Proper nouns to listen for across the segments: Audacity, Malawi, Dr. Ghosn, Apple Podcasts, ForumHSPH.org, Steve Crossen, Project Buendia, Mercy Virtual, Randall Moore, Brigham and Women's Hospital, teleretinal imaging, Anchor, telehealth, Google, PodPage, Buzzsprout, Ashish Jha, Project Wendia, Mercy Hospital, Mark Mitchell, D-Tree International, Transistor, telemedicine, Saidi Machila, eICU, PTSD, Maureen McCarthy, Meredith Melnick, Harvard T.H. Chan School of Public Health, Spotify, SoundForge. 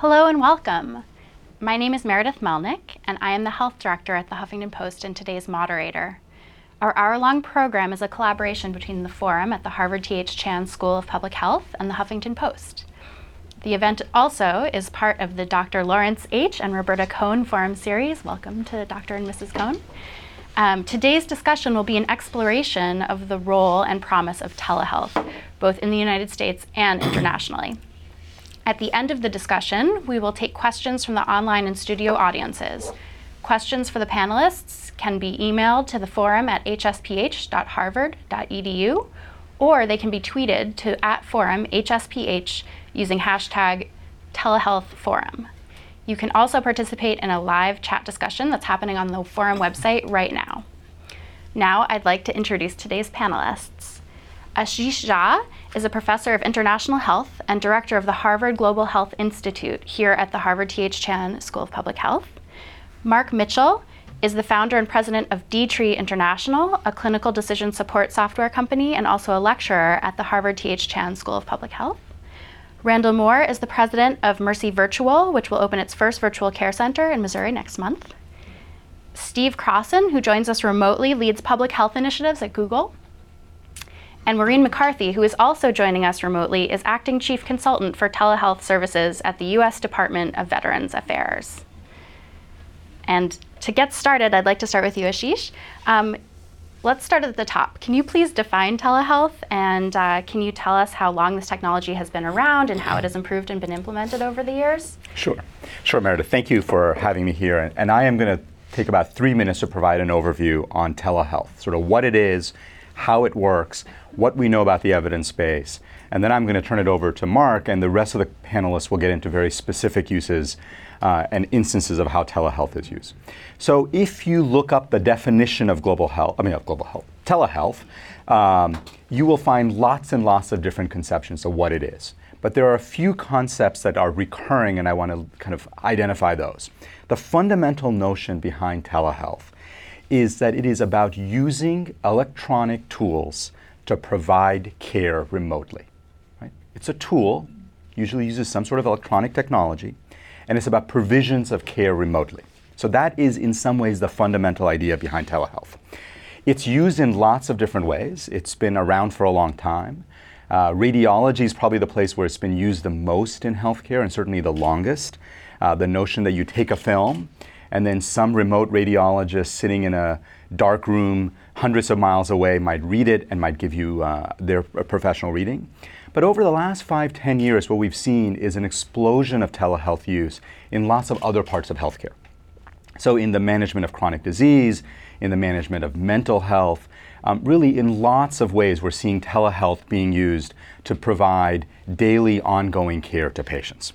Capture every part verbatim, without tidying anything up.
Hello and welcome. My name is Meredith Melnick, and I am the Health Director at The Huffington Post and today's moderator. Our hour-long program is a collaboration between the Forum at the Harvard T H Chan School of Public Health and The Huffington Post. The event also is part of the Doctor Lawrence H. and Roberta Cohn Forum Series. Welcome to Doctor and Missus Cohn. Um, today's discussion will be an exploration of the role and promise of telehealth, both in the United States and internationally. At the end of the discussion, we will take questions from the online and studio audiences. Questions for the panelists can be emailed to the Forum at h s p h dot harvard dot e d u, or they can be tweeted to at Forum H S P H using hashtag telehealthforum. You can also participate in a live chat discussion that's happening on the Forum website right now. Now I'd like to introduce today's panelists. Ashish Jha is a professor of international health and director of the Harvard Global Health Institute here at the Harvard T H Chan School of Public Health. Mark Mitchell is the founder and president of D-Tree International, a clinical decision support software company and also a lecturer at the Harvard T H Chan School of Public Health. Randall Moore is the president of Mercy Virtual, which will open its first virtual care center in Missouri next month. Steve Crossen, who joins us remotely, leads public health initiatives at Google. And Maureen McCarthy, who is also joining us remotely, is acting chief consultant for telehealth services at the U S Department of Veterans Affairs. And to get started, I'd like to start with you, Ashish. Um, let's start at the top. Can you please define telehealth, and uh, can you tell us how long this technology has been around and how it has improved and been implemented over the years? Sure. Sure, Meredith. Thank you for having me here. And, and I am going to take about three minutes to provide an overview on telehealth, sort of what it is, how it works, what we know about the evidence base. And then I'm going to turn it over to Mark, and the rest of the panelists will get into very specific uses uh, and instances of how telehealth is used. So if you look up the definition of global health, I mean of global health, telehealth, um, you will find lots and lots of different conceptions of what it is. But there are a few concepts that are recurring, and I want to kind of identify those. The fundamental notion behind telehealth is that it is about using electronic tools to provide care remotely. Right? It's a tool, usually uses some sort of electronic technology, and it's about provisions of care remotely. So that is in some ways the fundamental idea behind telehealth. It's used in lots of different ways. It's been around for a long time. Uh, radiology is probably the place where it's been used the most in healthcare, and certainly the longest. Uh, the notion that you take a film and then some remote radiologist sitting in a dark room hundreds of miles away might read it and might give you uh, their professional reading. But over the last five, ten years, what we've seen is an explosion of telehealth use in lots of other parts of healthcare. So in the management of chronic disease, in the management of mental health, um, really in lots of ways we're seeing telehealth being used to provide daily ongoing care to patients.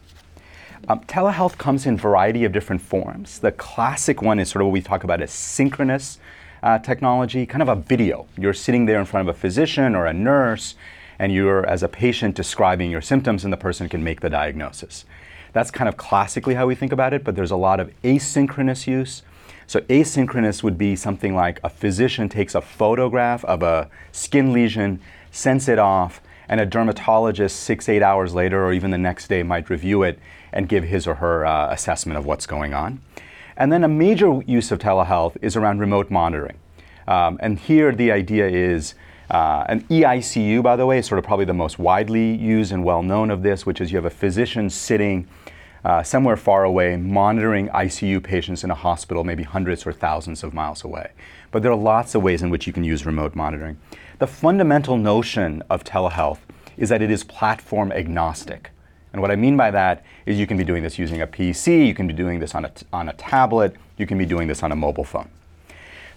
Um, telehealth comes in a variety of different forms. The classic one is sort of what we talk about as synchronous uh, technology, kind of a video. You're sitting there in front of a physician or a nurse, and you're, as a patient, describing your symptoms, and the person can make the diagnosis. That's kind of classically how we think about it, but there's a lot of asynchronous use. So asynchronous would be something like a physician takes a photograph of a skin lesion, sends it off, and a dermatologist six, eight hours later, or even the next day, might review it and give his or her uh, assessment of what's going on. And then a major use of telehealth is around remote monitoring. Um, and here the idea is uh, an e I C U, by the way, is sort of probably the most widely used and well-known of this, which is you have a physician sitting uh, somewhere far away monitoring I C U patients in a hospital, maybe hundreds or thousands of miles away. But there are lots of ways in which you can use remote monitoring. The fundamental notion of telehealth is that it is platform agnostic. And what I mean by that is you can be doing this using a P C, you can be doing this on a, t- on a tablet, you can be doing this on a mobile phone.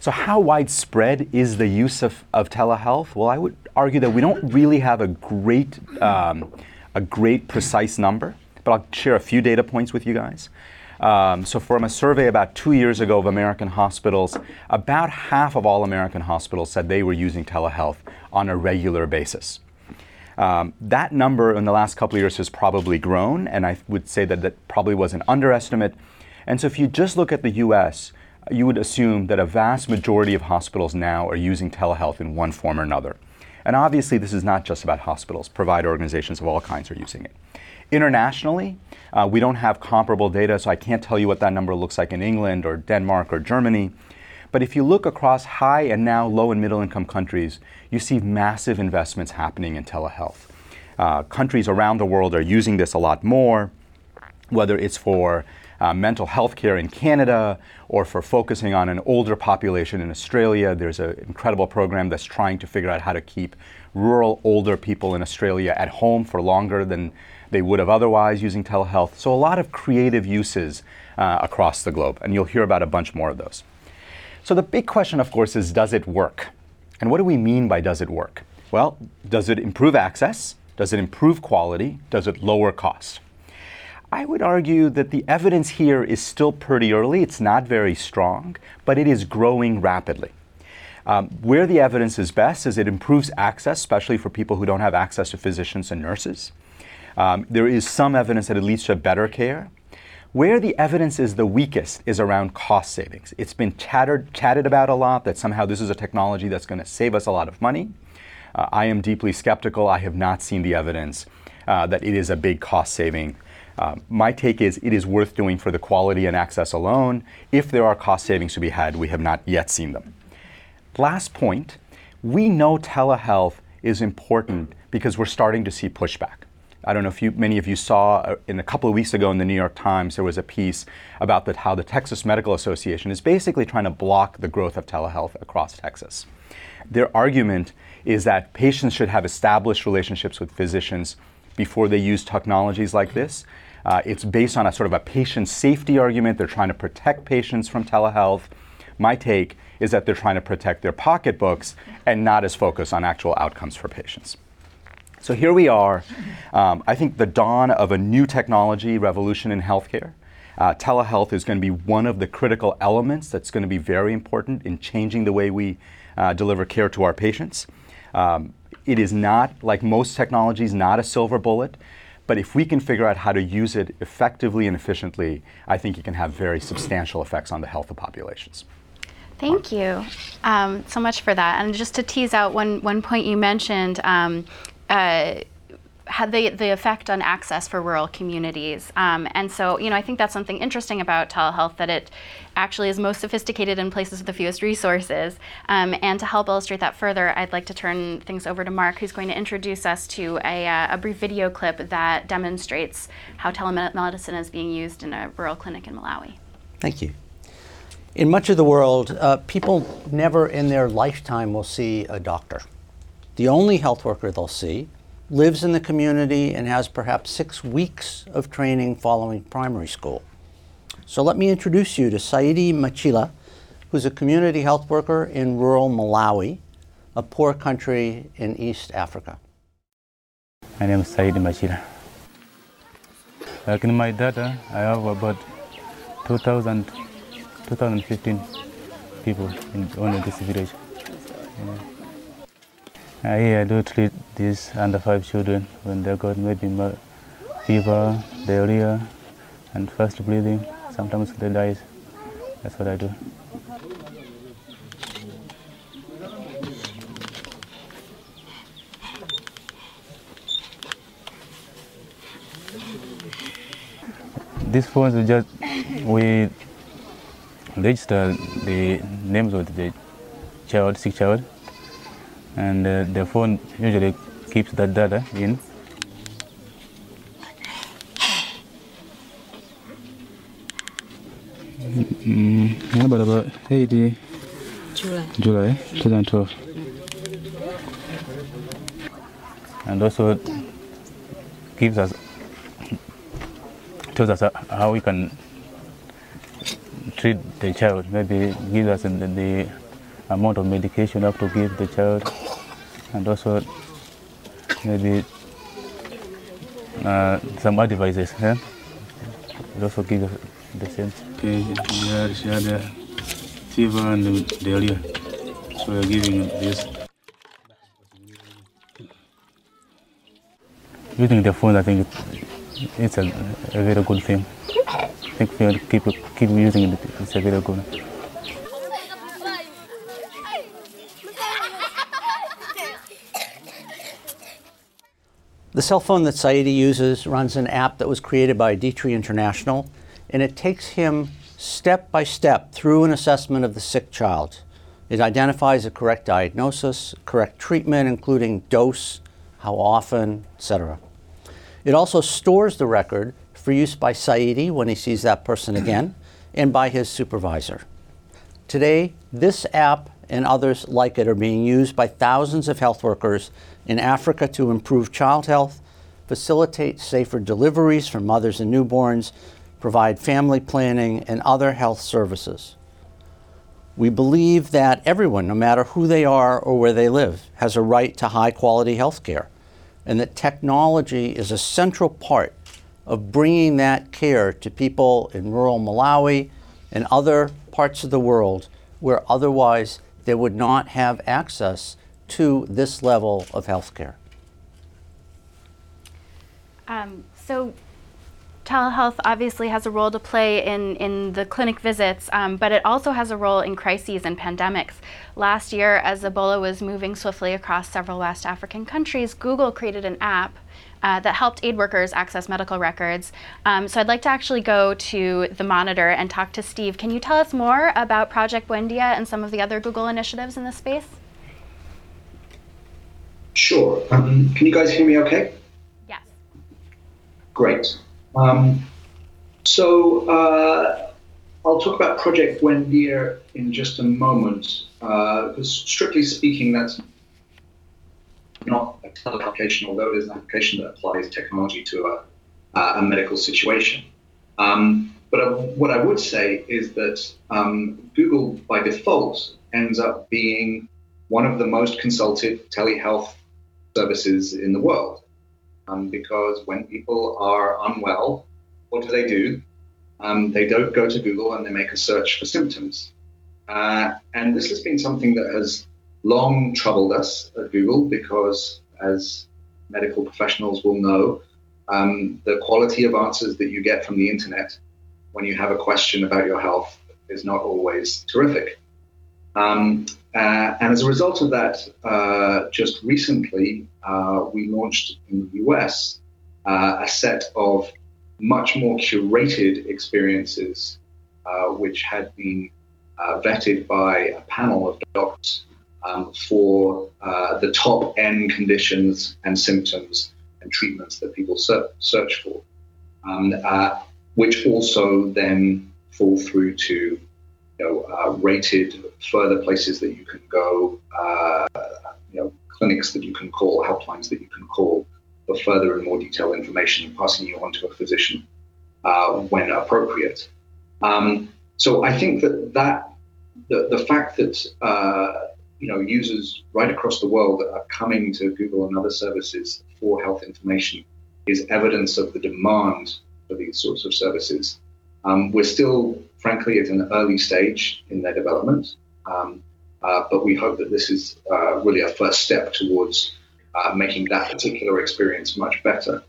So how widespread is the use of, of telehealth? Well, I would argue that we don't really have a great, um, a great precise number, but I'll share a few data points with you guys. Um, so from a survey about two years ago of American hospitals, about half of all American hospitals said they were using telehealth on a regular basis. Um, that number in the last couple of years has probably grown, and I would say that that probably was an underestimate. And so if you just look at the U S, you would assume that a vast majority of hospitals now are using telehealth in one form or another. And obviously this is not just about hospitals. Provider organizations of all kinds are using it. Internationally, uh, we don't have comparable data, so I can't tell you what that number looks like in England or Denmark or Germany. But if you look across high and now low and middle income countries, you see massive investments happening in telehealth. Uh, countries around the world are using this a lot more, whether it's for Uh, mental health care in Canada, or for focusing on an older population in Australia. There's an incredible program that's trying to figure out how to keep rural older people in Australia at home for longer than they would have otherwise using telehealth. So a lot of creative uses uh, across the globe, and you'll hear about a bunch more of those. So the big question, of course, is does it work? And what do we mean by does it work? Well, does it improve access? Does it improve quality? Does it lower cost? I would argue that the evidence here is still pretty early. It's not very strong, but it is growing rapidly. Um, where the evidence is best is it improves access, especially for people who don't have access to physicians and nurses. Um, there is some evidence that it leads to better care. Where the evidence is the weakest is around cost savings. It's been chattered, chatted about a lot, that somehow this is a technology that's going to save us a lot of money. Uh, I am deeply skeptical. I have not seen the evidence uh, that it is a big cost saving. Uh, my take is it is worth doing for the quality and access alone. If there are cost savings to be had, we have not yet seen them. Last point, we know telehealth is important because we're starting to see pushback. I don't know if you, many of you saw uh, in a couple of weeks ago in the New York Times, there was a piece about the, how the Texas Medical Association is basically trying to block the growth of telehealth across Texas. Their argument is that patients should have established relationships with physicians before they use technologies like this. Uh, it's based on a sort of a patient safety argument. They're trying to protect patients from telehealth. My take is that they're trying to protect their pocketbooks and not as focused on actual outcomes for patients. So here we are, um, I think the dawn of a new technology revolution in healthcare. Uh, telehealth is going to be one of the critical elements that's going to be very important in changing the way we uh, deliver care to our patients. Um, it is not, like most technologies, not a silver bullet. But if we can figure out how to use it effectively and efficiently, I think it can have very substantial effects on the health of populations. Thank you um, so much for that. And just to tease out one, one point you mentioned, um, uh, had the, the effect on access for rural communities. Um, and so, you know, I think that's something interesting about telehealth, that it actually is most sophisticated in places with the fewest resources. Um, and to help illustrate that further, I'd like to turn things over to Mark, who's going to introduce us to a, uh, a brief video clip that demonstrates how telemedicine is being used in a rural clinic in Malawi. Thank you. In much of the world, uh, people never in their lifetime will see a doctor. The only health worker they'll see lives in the community and has perhaps six weeks of training following primary school. So let me introduce you to Saidi Machila, who's a community health worker in rural Malawi, a poor country in East Africa. My name is Saidi Machila. Like in my data, I have about two thousand, two thousand fifteen people in only this village. Yeah. I do treat these under five children when they got maybe fever, diarrhea, and fast breathing. Sometimes they die. That's what I do. These phones are just, we register the names of the child, sick child. And uh, the phone usually keeps that data in. Mm, about about eighty July, July twenty twelve. And also gives us tells us how we can treat the child. Maybe gives us the, the amount of medication you have to give the child. And also, maybe uh, some other devices. Yeah? It also gives the same. Okay, we had, she had a fever and diarrhea, so we are giving this. Using the phone, I think it's a, a very good thing. I think we keep keep using it. It's a very good. The cell phone that Saidi uses runs an app that was created by D-Tree International, and it takes him step by step through an assessment of the sick child. It identifies a correct diagnosis, correct treatment, including dose, how often, et cetera. It also stores the record for use by Saidi when he sees that person again and by his supervisor. Today, this app and others like it are being used by thousands of health workers in Africa to improve child health, facilitate safer deliveries for mothers and newborns, provide family planning and other health services. We believe that everyone, no matter who they are or where they live, has a right to high quality health care, and that technology is a central part of bringing that care to people in rural Malawi and other parts of the world where otherwise they would not have access to this level of health care. Um, so telehealth obviously has a role to play in, in the clinic visits, um, but it also has a role in crises and pandemics. Last year, as Ebola was moving swiftly across several West African countries, Google created an app uh, that helped aid workers access medical records. Um, so I'd like to actually go to the monitor and talk to Steve. Can you tell us more about Project Buendia and some of the other Google initiatives in this space? Sure. Um, can you guys hear me okay? Yes. Great. Um, so uh, I'll talk about Project Wendia in just a moment, uh, because strictly speaking, that's not a telehealth application, although it is an application that applies technology to a, a medical situation. Um, but I, what I would say is that um, Google, by default, ends up being one of the most consulted telehealth services in the world. Um, because when people are unwell, what do they do? Um, they don't go to Google and they make a search for symptoms. Uh, and this has been something that has long troubled us at Google because, as medical professionals will know, um, the quality of answers that you get from the internet when you have a question about your health is not always terrific. Um, Uh, and as a result of that, uh, just recently, uh, we launched in the U S uh, a set of much more curated experiences, uh, which had been uh, vetted by a panel of doctors um, for uh, the top end conditions and symptoms and treatments that people ser- search for, um, uh, which also then fall through to you know, uh, rated further places that you can go, uh, you know, clinics that you can call, helplines that you can call for further and more detailed information, passing you on to a physician uh, when appropriate. Um, so I think that, that the, the fact that uh, you know users right across the world are coming to Google and other services for health information is evidence of the demand for these sorts of services. Um, we're still, frankly, at an early stage in their development, um, uh, but we hope that this is uh, really a first step towards uh, making that particular experience much better.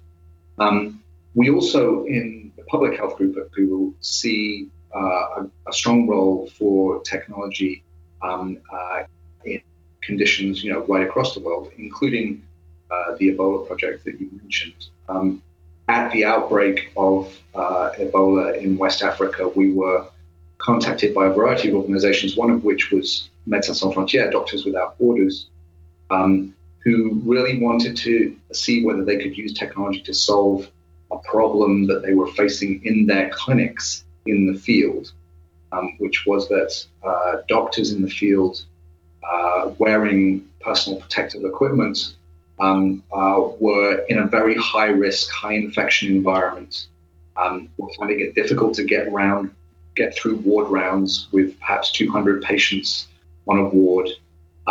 Um, we also, in the public health group at Google, see uh, a, a strong role for technology um, uh, in conditions, you know, right across the world, including uh, the Ebola project that you mentioned. Um, At the outbreak of uh, Ebola in West Africa, we were contacted by a variety of organizations, one of which was Médecins Sans Frontières, Doctors Without Borders, um, who really wanted to see whether they could use technology to solve a problem that they were facing in their clinics in the field, um, which was that uh, doctors in the field uh, wearing personal protective equipment Um, uh, were in a very high-risk, high-infection environment. Um, we're finding it difficult to get round, get through ward rounds with perhaps two hundred patients on a ward.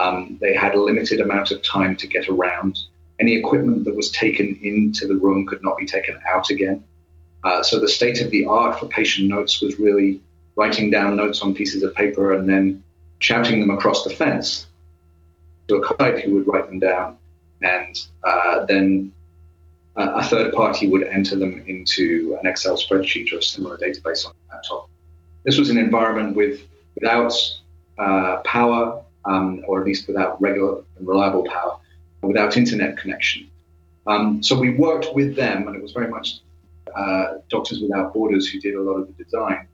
Um, they had a limited amount of time to get around, Any equipment that was taken into the room could not be taken out again. Uh, so the state of the art for patient notes was really writing down notes on pieces of paper and then shouting them across the fence to a colleague who would write them down. And uh, then uh, a third party would enter them into an Excel spreadsheet or a similar database on the laptop. This was an environment with without uh, power, um, or at least without regular and reliable power, without internet connection. Um, so we worked with them, and it was very much uh, Doctors Without Borders who did a lot of the design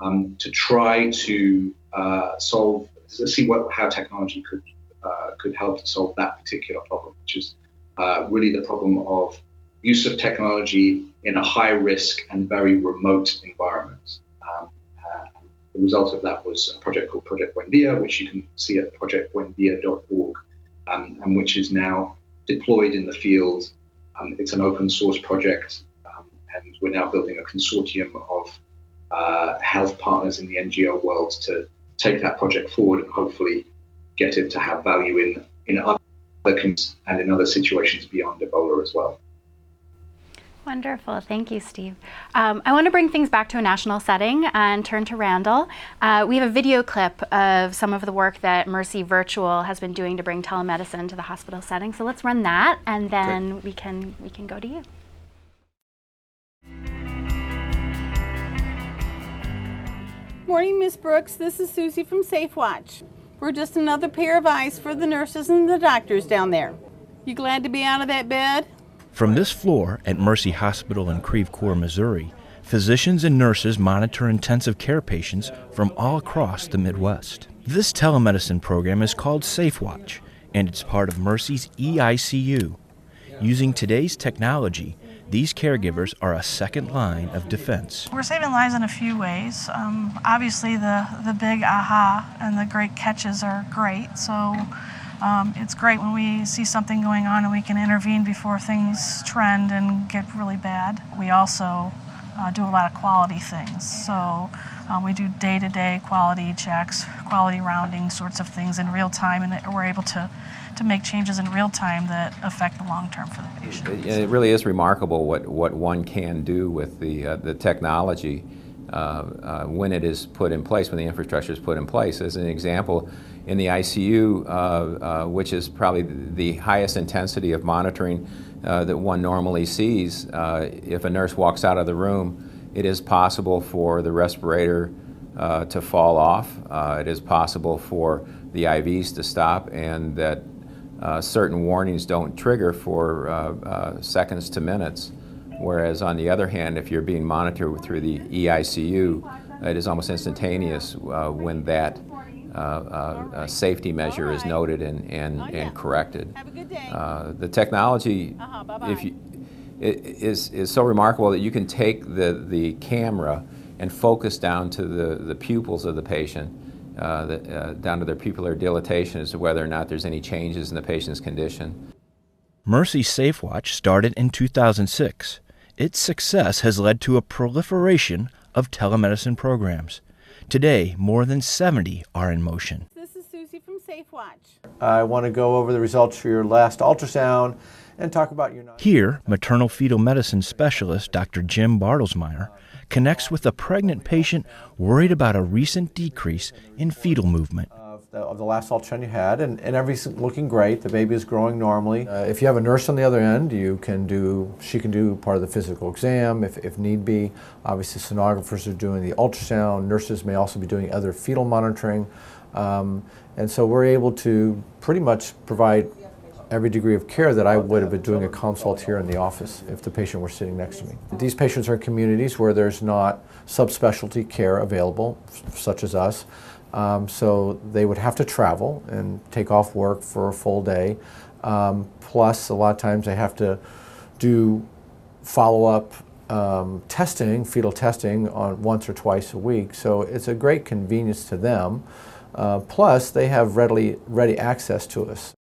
um, to try to uh, solve, see what how technology could uh, could help to solve that particular problem, which is uh, really the problem of use of technology in a high-risk and very remote environment. Um, uh, the result of that was a project called Project Wendia, which you can see at project wendia dot org. Um, and which is now deployed in the field. Um, it's an open source project, um, and we're now building a consortium of uh, health partners in the N G O world to take that project forward and hopefully get it to have value in, in other countries and in other situations beyond Ebola as well. Wonderful. Thank you, Steve. Um, I want to bring things back to a national setting and turn to Randall. Uh, we have a video clip of some of the work that Mercy Virtual has been doing to bring telemedicine to the hospital setting. So let's run that, and then Great. we can we can go to you. Morning, Miz Brooks. This is Susie from SafeWatch. We're just another pair of eyes for the nurses and the doctors down there. You glad to be out of that bed? From this floor at Mercy Hospital in Creve Coeur, Missouri, physicians and nurses monitor intensive care patients from all across the Midwest. This telemedicine program is called SafeWatch, and it's part of Mercy's e I C U. Using today's technology, these caregivers are a second line of defense. We're saving lives in a few ways. Um, obviously, the, the big aha and the great catches are great, so Um, it's great when we see something going on and we can intervene before things trend and get really bad. We also uh, do a lot of quality things. So um, we do day-to-day quality checks, quality rounding sorts of things in real time, and we're able to, to make changes in real time that affect the long term for the patient. It, it really is remarkable what, what one can do with the, uh, the technology uh, uh, when it is put in place, when the infrastructure is put in place. As an example, in the I C U, uh, uh, which is probably the highest intensity of monitoring uh, that one normally sees, uh, if a nurse walks out of the room, it is possible for the respirator uh, to fall off. Uh, it is possible for the I Vs to stop, and that uh, certain warnings don't trigger for uh, uh, seconds to minutes. Whereas on the other hand, if you're being monitored through the e I C U, it is almost instantaneous uh, when that Uh, uh, a safety measure right. is noted and, and, oh, yeah. and corrected. Have a good day. Uh, the technology uh-huh, if you, it, is, is so remarkable that you can take the, the camera and focus down to the, the pupils of the patient, uh, the, uh, down to their pupillary dilatation as to whether or not there's any changes in the patient's condition. Mercy SafeWatch started in two thousand six. Its success has led to a proliferation of telemedicine programs. Today, more than seventy are in motion. This is Susie from SafeWatch. I want to go over the results for your last ultrasound and talk about your... Here, maternal-fetal medicine specialist Doctor Jim Bartelsmeier connects with a pregnant patient worried about a recent decrease in fetal movement. Of the, of the last ultrasound you had, and, and everything's looking great. The baby is growing normally. Uh, if you have a nurse on the other end, you can do, she can do part of the physical exam if, if need be. Obviously, sonographers are doing the ultrasound. Nurses may also be doing other fetal monitoring. Um, and so we're able to pretty much provide every degree of care that I would have been doing a consult here in the office if the patient were sitting next to me. These patients are in communities where there's not subspecialty care available, such as us, um, so they would have to travel and take off work for a full day. Um, plus, a lot of times they have to do follow-up um, testing, fetal testing, on once or twice a week, so it's a great convenience to them. Uh, plus, they have readily ready access to us.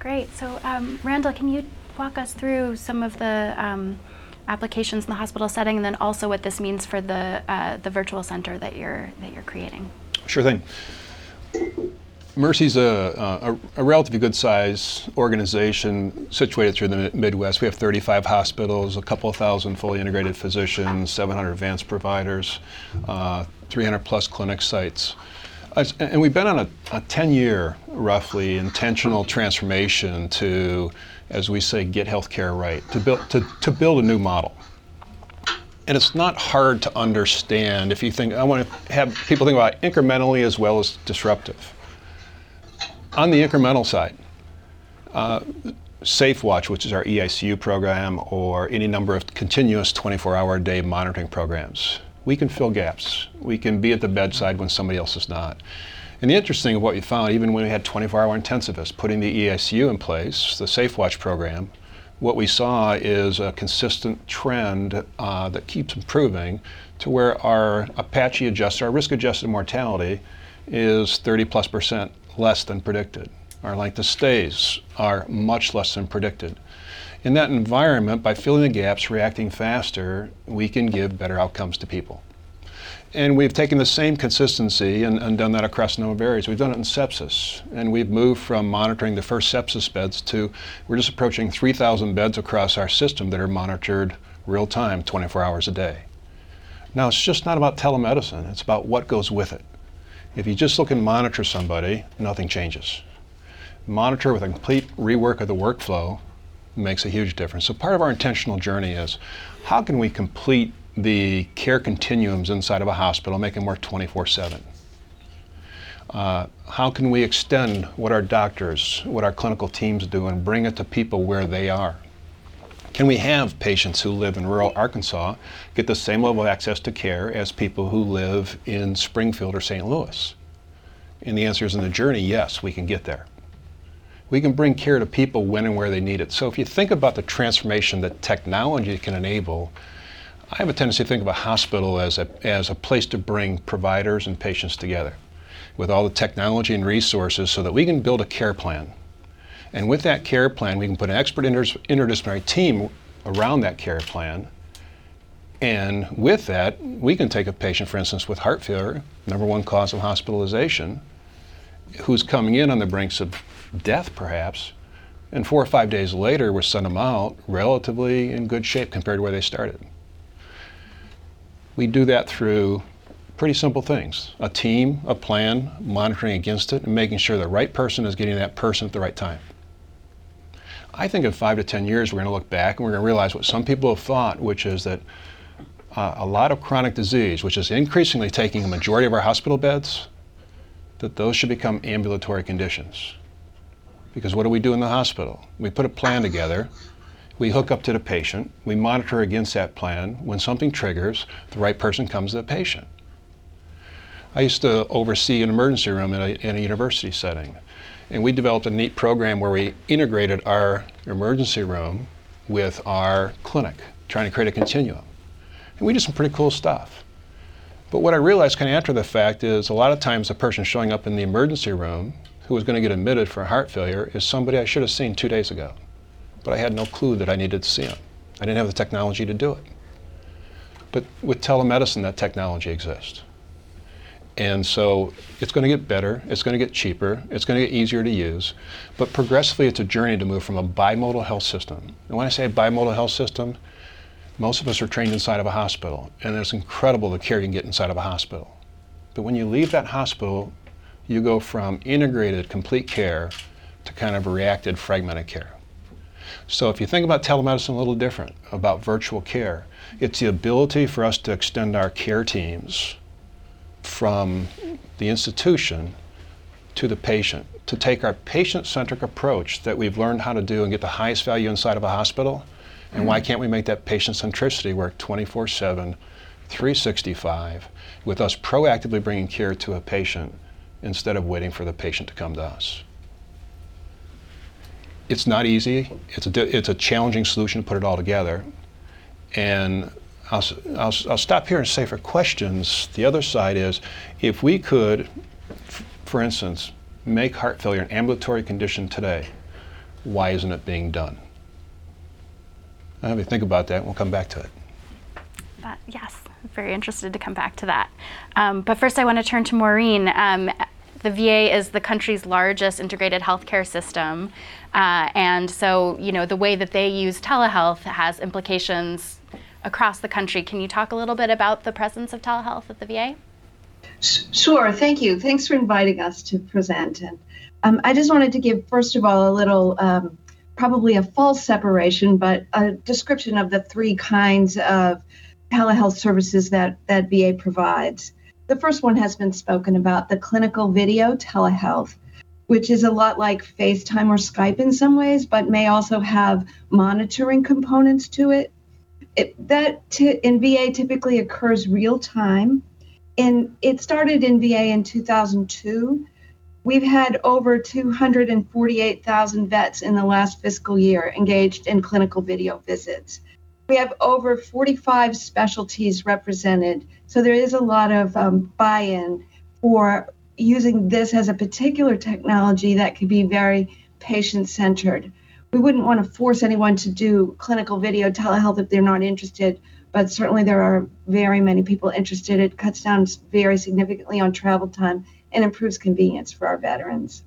Great. So, um, Randall, can you walk us through some of the um, applications in the hospital setting, and then also what this means for the uh, the virtual center that you're that you're creating? Sure thing. Mercy's a, a, a relatively good size organization situated through the Midwest. We have thirty-five hospitals, a couple thousand fully integrated physicians, seven hundred advanced providers, uh, three hundred plus clinic sites. And we've been on a, a ten-year, roughly, intentional transformation to, as we say, get healthcare right, to build, to, to build a new model. And it's not hard to understand if you think, I want to have people think about incrementally as well as disruptive. On the incremental side, uh, SafeWatch, which is our e I C U program, or any number of continuous twenty-four hour a day monitoring programs, we can fill gaps. We can be at the bedside when somebody else is not. And the interesting of what you found, even when we had twenty-four hour intensivists putting the e I C U in place, the SafeWatch program, what we saw is a consistent trend uh, that keeps improving to where our Apache adjusted, our risk-adjusted mortality is thirty plus percent less than predicted. Our length of stays are much less than predicted. In that environment, by filling the gaps, reacting faster, we can give better outcomes to people. And we've taken the same consistency and, and done that across a number of areas. We've done it in sepsis, and we've moved from monitoring the first sepsis beds to, we're just approaching three thousand beds across our system that are monitored real time, twenty-four hours a day. Now, it's just not about telemedicine, it's about what goes with it. If you just look and monitor somebody, nothing changes. Monitor with a complete rework of the workflow makes a huge difference. So part of our intentional journey is, how can we complete the care continuums inside of a hospital, make them work twenty-four seven. Uh, how can we extend what our doctors, what our clinical teams do and bring it to people where they are? Can we have patients who live in rural Arkansas get the same level of access to care as people who live in Springfield or Saint Louis? And the answer is in the journey, yes, we can get there. We can bring care to people when and where they need it. So if you think about the transformation that technology can enable, I have a tendency to think of a hospital as a, as a place to bring providers and patients together with all the technology and resources so that we can build a care plan. And with that care plan, we can put an expert interdis- interdisciplinary team around that care plan. And with that, we can take a patient, for instance, with heart failure, number one cause of hospitalization, who's coming in on the brinks of death, perhaps, and four or five days later, we send them out relatively in good shape compared to where they started. We do that through pretty simple things, a team, a plan, monitoring against it, and making sure the right person is getting that person at the right time. I think in five to ten years, we're going to look back and we're going to realize what some people have thought, which is that uh, a lot of chronic disease, which is increasingly taking a majority of our hospital beds, that those should become ambulatory conditions. Because what do we do in the hospital? We put a plan together. We hook up to the patient, we monitor against that plan. When something triggers, the right person comes to the patient. I used to oversee an emergency room in a, in a university setting, and we developed a neat program where we integrated our emergency room with our clinic, trying to create a continuum. And we did some pretty cool stuff. But what I realized kind of after the fact is a lot of times the person showing up in the emergency room who was going to get admitted for heart failure is somebody I should have seen two days ago. But I had no clue that I needed to see them. I didn't have the technology to do it. But with telemedicine, that technology exists. And so it's going to get better, it's going to get cheaper, it's going to get easier to use, but progressively it's a journey to move from a bimodal health system. And when I say bimodal health system, most of us are trained inside of a hospital, and it's incredible the care you can get inside of a hospital. But when you leave that hospital, you go from integrated, complete care to kind of reacted, fragmented care. So if you think about telemedicine a little different, about virtual care, it's the ability for us to extend our care teams from the institution to the patient, to take our patient-centric approach that we've learned how to do and get the highest value inside of a hospital, and why can't we make that patient centricity work twenty-four seven, three sixty-five, with us proactively bringing care to a patient instead of waiting for the patient to come to us. It's not easy. It's a, it's a challenging solution to put it all together. And I'll, I'll, I'll stop here and say for questions, the other side is, if we could, f- for instance, make heart failure an ambulatory condition today, why isn't it being done? I'll have you think about that and we'll come back to it. Uh, yes, I'm very interested to come back to that. Um, but first I want to turn to Maureen. Um, the V A is the country's largest integrated healthcare system, uh, and so you know the way that they use telehealth has implications across the country. Can you talk a little bit about the presence of telehealth at the V A? Sure, thank you. Thanks for inviting us to present. And um, I just wanted to give, first of all, a little, um, probably a false separation, but a description of the three kinds of telehealth services that, that V A provides. The first one has been spoken about, the clinical video telehealth, which is a lot like FaceTime or Skype in some ways, but may also have monitoring components to it. It that t- in V A typically occurs real time. And it started in V A in two thousand two. We've had over two hundred forty-eight thousand vets in the last fiscal year engaged in clinical video visits. We have over forty-five specialties represented. So there is a lot of um, buy-in for using this as a particular technology that could be very patient-centered. We wouldn't want to force anyone to do clinical video telehealth if they're not interested, but certainly there are very many people interested. It cuts down very significantly on travel time and improves convenience for our veterans.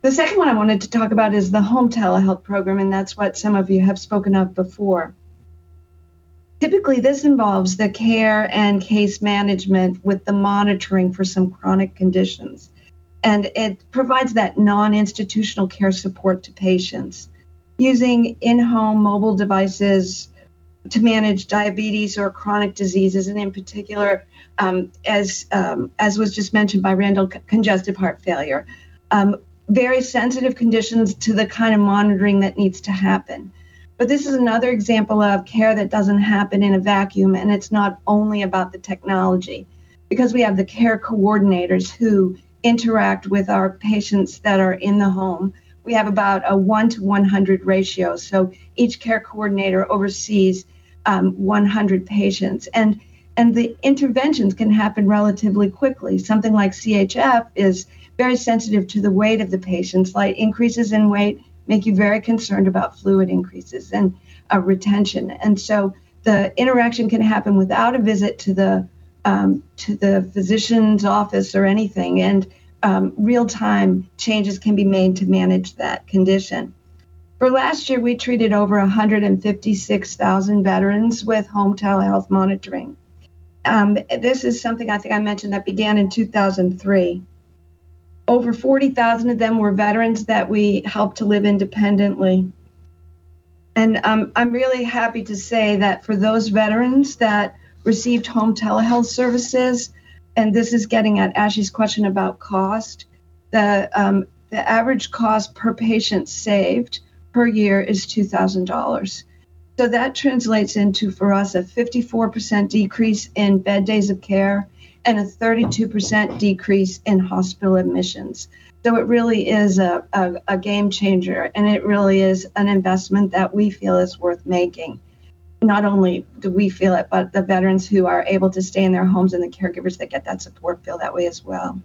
The second one I wanted to talk about is the home telehealth program, and that's what some of you have spoken of before. Typically, this involves the care and case management with the monitoring for some chronic conditions, and it provides that non-institutional care support to patients using in-home mobile devices to manage diabetes or chronic diseases, and in particular, um, as um, as was just mentioned by Randall, congestive heart failure. Um, very sensitive conditions to the kind of monitoring that needs to happen. But this is another example of care that doesn't happen in a vacuum, and it's not only about the technology, because we have the care coordinators who interact with our patients that are in the home. We have about a one to one hundred ratio, so each care coordinator oversees Um, one hundred patients, and and the interventions can happen relatively quickly. Something like C H F is very sensitive to the weight of the patient. Slight increases in weight make you very concerned about fluid increases and uh, retention. And so the interaction can happen without a visit to the um, to the physician's office or anything. And um, real-time changes can be made to manage that condition. For last year, we treated over one hundred fifty-six thousand veterans with home telehealth monitoring. Um, this is something I think I mentioned that began in two thousand three. Over forty thousand of them were veterans that we helped to live independently. And um, I'm really happy to say that for those veterans that received home telehealth services, and this is getting at Ashi's question about cost, the, um, the average cost per patient saved per year is two thousand dollars. So that translates into, for us, a fifty-four percent decrease in bed days of care and a thirty-two percent decrease in hospital admissions. So it really is a, a, a game changer, and it really is an investment that we feel is worth making. Not only do we feel it, but the veterans who are able to stay in their homes and the caregivers that get that support feel that way as well.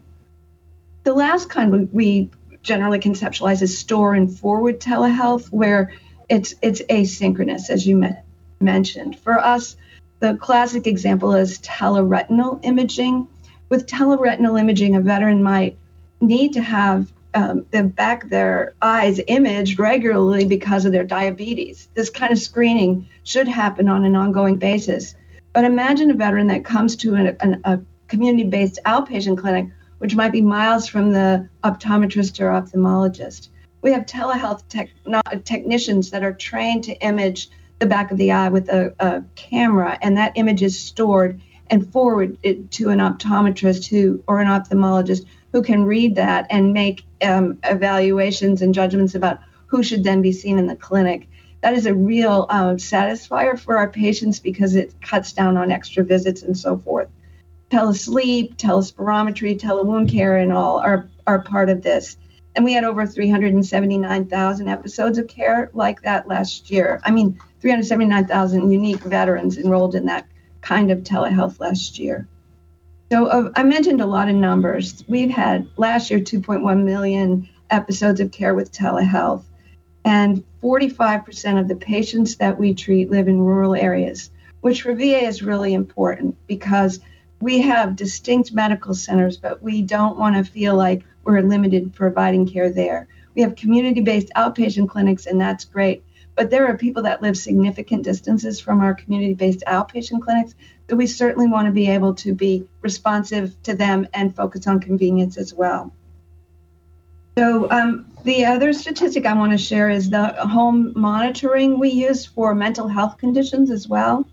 The last kind we generally conceptualized as store and forward telehealth, where it's it's asynchronous, as you me- mentioned. For us, the classic example is teleretinal imaging. With teleretinal imaging, a veteran might need to have um, the back of their eyes imaged regularly because of their diabetes. This kind of screening should happen on an ongoing basis. But imagine a veteran that comes to an, an, a community-based outpatient clinic, which might be miles from the optometrist or ophthalmologist. We have telehealth tech, not, technicians that are trained to image the back of the eye with a, a camera, and that image is stored and forwarded to an optometrist who or an ophthalmologist who can read that and make um, evaluations and judgments about who should then be seen in the clinic. That is a real um, satisfier for our patients because it cuts down on extra visits and so forth. Telesleep, telespirometry, telewound care, and all are, are part of this. And we had over three hundred seventy-nine thousand episodes of care like that last year. I mean, three hundred seventy-nine thousand unique veterans enrolled in that kind of telehealth last year. So uh, I mentioned a lot of numbers. We've had last year two point one million episodes of care with telehealth, and forty-five percent of the patients that we treat live in rural areas, which for V A is really important because we have distinct medical centers, but we don't want to feel like we're limited providing care there. We have community-based outpatient clinics, and that's great. But there are people that live significant distances from our community-based outpatient clinics that we certainly want to be able to be responsive to them and focus on convenience as well. So um, the other statistic I want to share is the home monitoring we use for mental health conditions as well.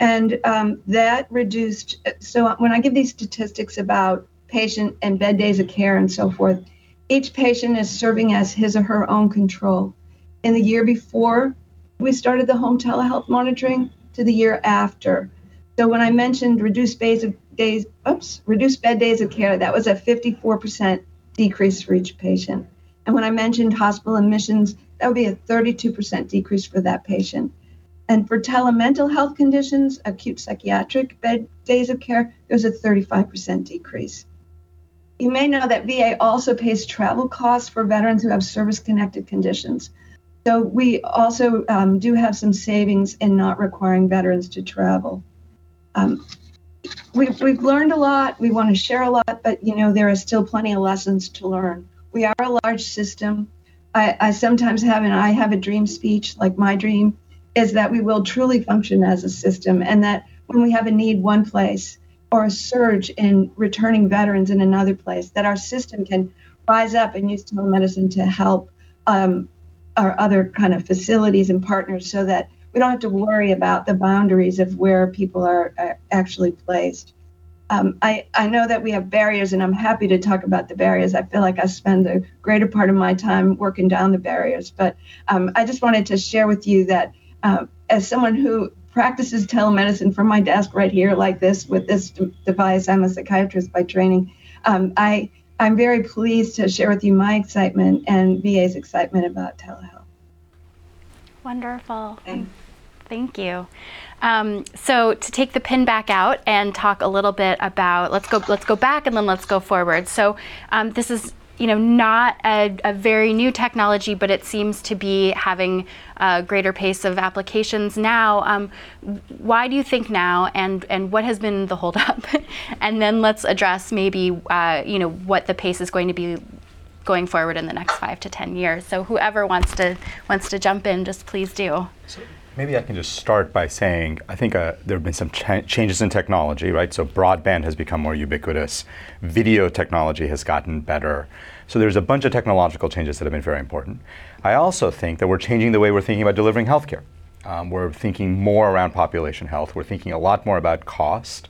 And um, that reduced, so when I give these statistics about patient and bed days of care and so forth, each patient is serving as his or her own control. In the year before we started the home telehealth monitoring to the year after. So when I mentioned reduced days of days, oops, reduced bed days of care, that was a fifty-four percent decrease for each patient. And when I mentioned hospital admissions, that would be a thirty-two percent decrease for that patient. And for telemental health conditions, acute psychiatric bed days of care, there was a thirty-five percent decrease. You may know that V A also pays travel costs for veterans who have service-connected conditions. So we also um, do have some savings in not requiring veterans to travel. Um, we've, we've learned a lot. We want to share a lot, but you know there are still plenty of lessons to learn. We are a large system. I, I sometimes have an I have a dream speech, like my dream is that we will truly function as a system, and that when we have a need one place or a surge in returning veterans in another place, that our system can rise up and use telemedicine to help um, our other kind of facilities and partners so that we don't have to worry about the boundaries of where people are, are actually placed. Um, I, I know that we have barriers, and I'm happy to talk about the barriers. I feel like I spend the greater part of my time working down the barriers, but um, I just wanted to share with you that uh, as someone who practices telemedicine from my desk right here like this with this d- device, I'm a psychiatrist by training, um, I I'm very pleased to share with you my excitement and V A's excitement about telehealth. Wonderful. Thanks. Thank you. Um, so to take the pin back out and talk a little bit about, let's go let's go back and then let's go forward. So um, this is you know, not a, a very new technology, but it seems to be having a greater pace of applications now. Um, why do you think now, and, and what has been the holdup? And then let's address maybe, uh, you know, what the pace is going to be going forward in the next five to ten years. So whoever wants to wants to jump in, just please do. So maybe I can just start by saying, I think uh, there have been some ch- changes in technology, right? So broadband has become more ubiquitous. Video technology has gotten better. So there's a bunch of technological changes that have been very important. I also think that we're changing the way we're thinking about delivering healthcare. Um, we're thinking more around population health. We're thinking a lot more about cost.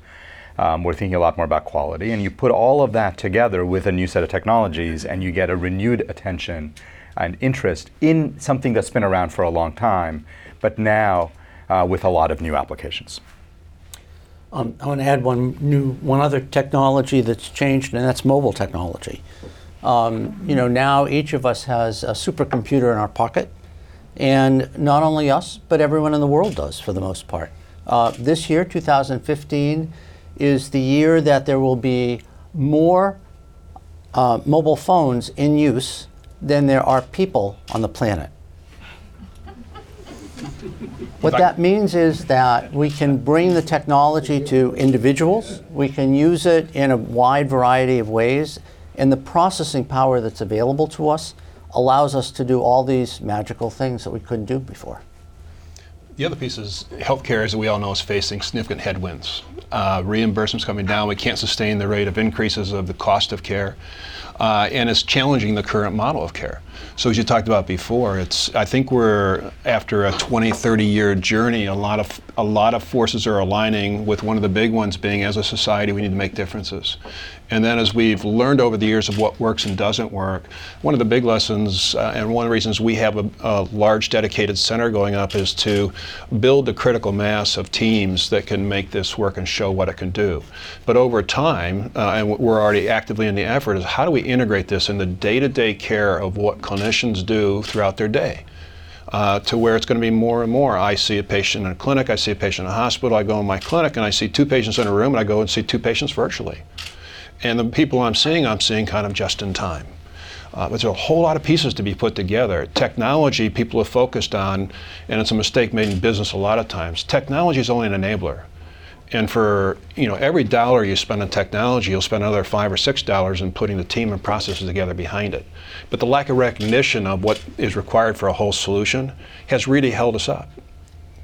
Um, we're thinking a lot more about quality. And you put all of that together with a new set of technologies, and you get a renewed attention and interest in something that's been around for a long time, but now uh, with a lot of new applications. Um, I want to add one new, one other technology that's changed, and that's mobile technology. Um, you know, now each of us has a supercomputer in our pocket, and not only us, but everyone in the world does for the most part. Uh, this year, two thousand fifteen, is the year that there will be more uh, mobile phones in use than there are people on the planet. What that means is that we can bring the technology to individuals, we can use it in a wide variety of ways, and the processing power that's available to us allows us to do all these magical things that we couldn't do before. The other piece is healthcare, as we all know, is facing significant headwinds. Uh, reimbursements coming down, we can't sustain the rate of increases of the cost of care, uh, and it's challenging the current model of care. So as you talked about before, it's I think we're after a twenty, thirty year journey, a lot of a lot of forces are aligning, with one of the big ones being, as a society, we need to make differences. And then as we've learned over the years of what works and doesn't work, one of the big lessons uh, and one of the reasons we have a, a large dedicated center going up is to build the critical mass of teams that can make this work and show what it can do. But over time, uh, and we're already actively in the effort, is how do we integrate this in the day-to-day care of what clinicians do throughout their day? Uh, to where it's going to be more and more. I see a patient in a clinic, I see a patient in a hospital, I go in my clinic and I see two patients in a room and I go and see two patients virtually. And the people I'm seeing, I'm seeing kind of just in time. Uh, but there's a whole lot of pieces to be put together. Technology, people have focused on, and it's a mistake made in business a lot of times, technology is only an enabler. And for, you know, every dollar you spend on technology, you'll spend another five or six dollars in putting the team and processes together behind it. But the lack of recognition of what is required for a whole solution has really held us up.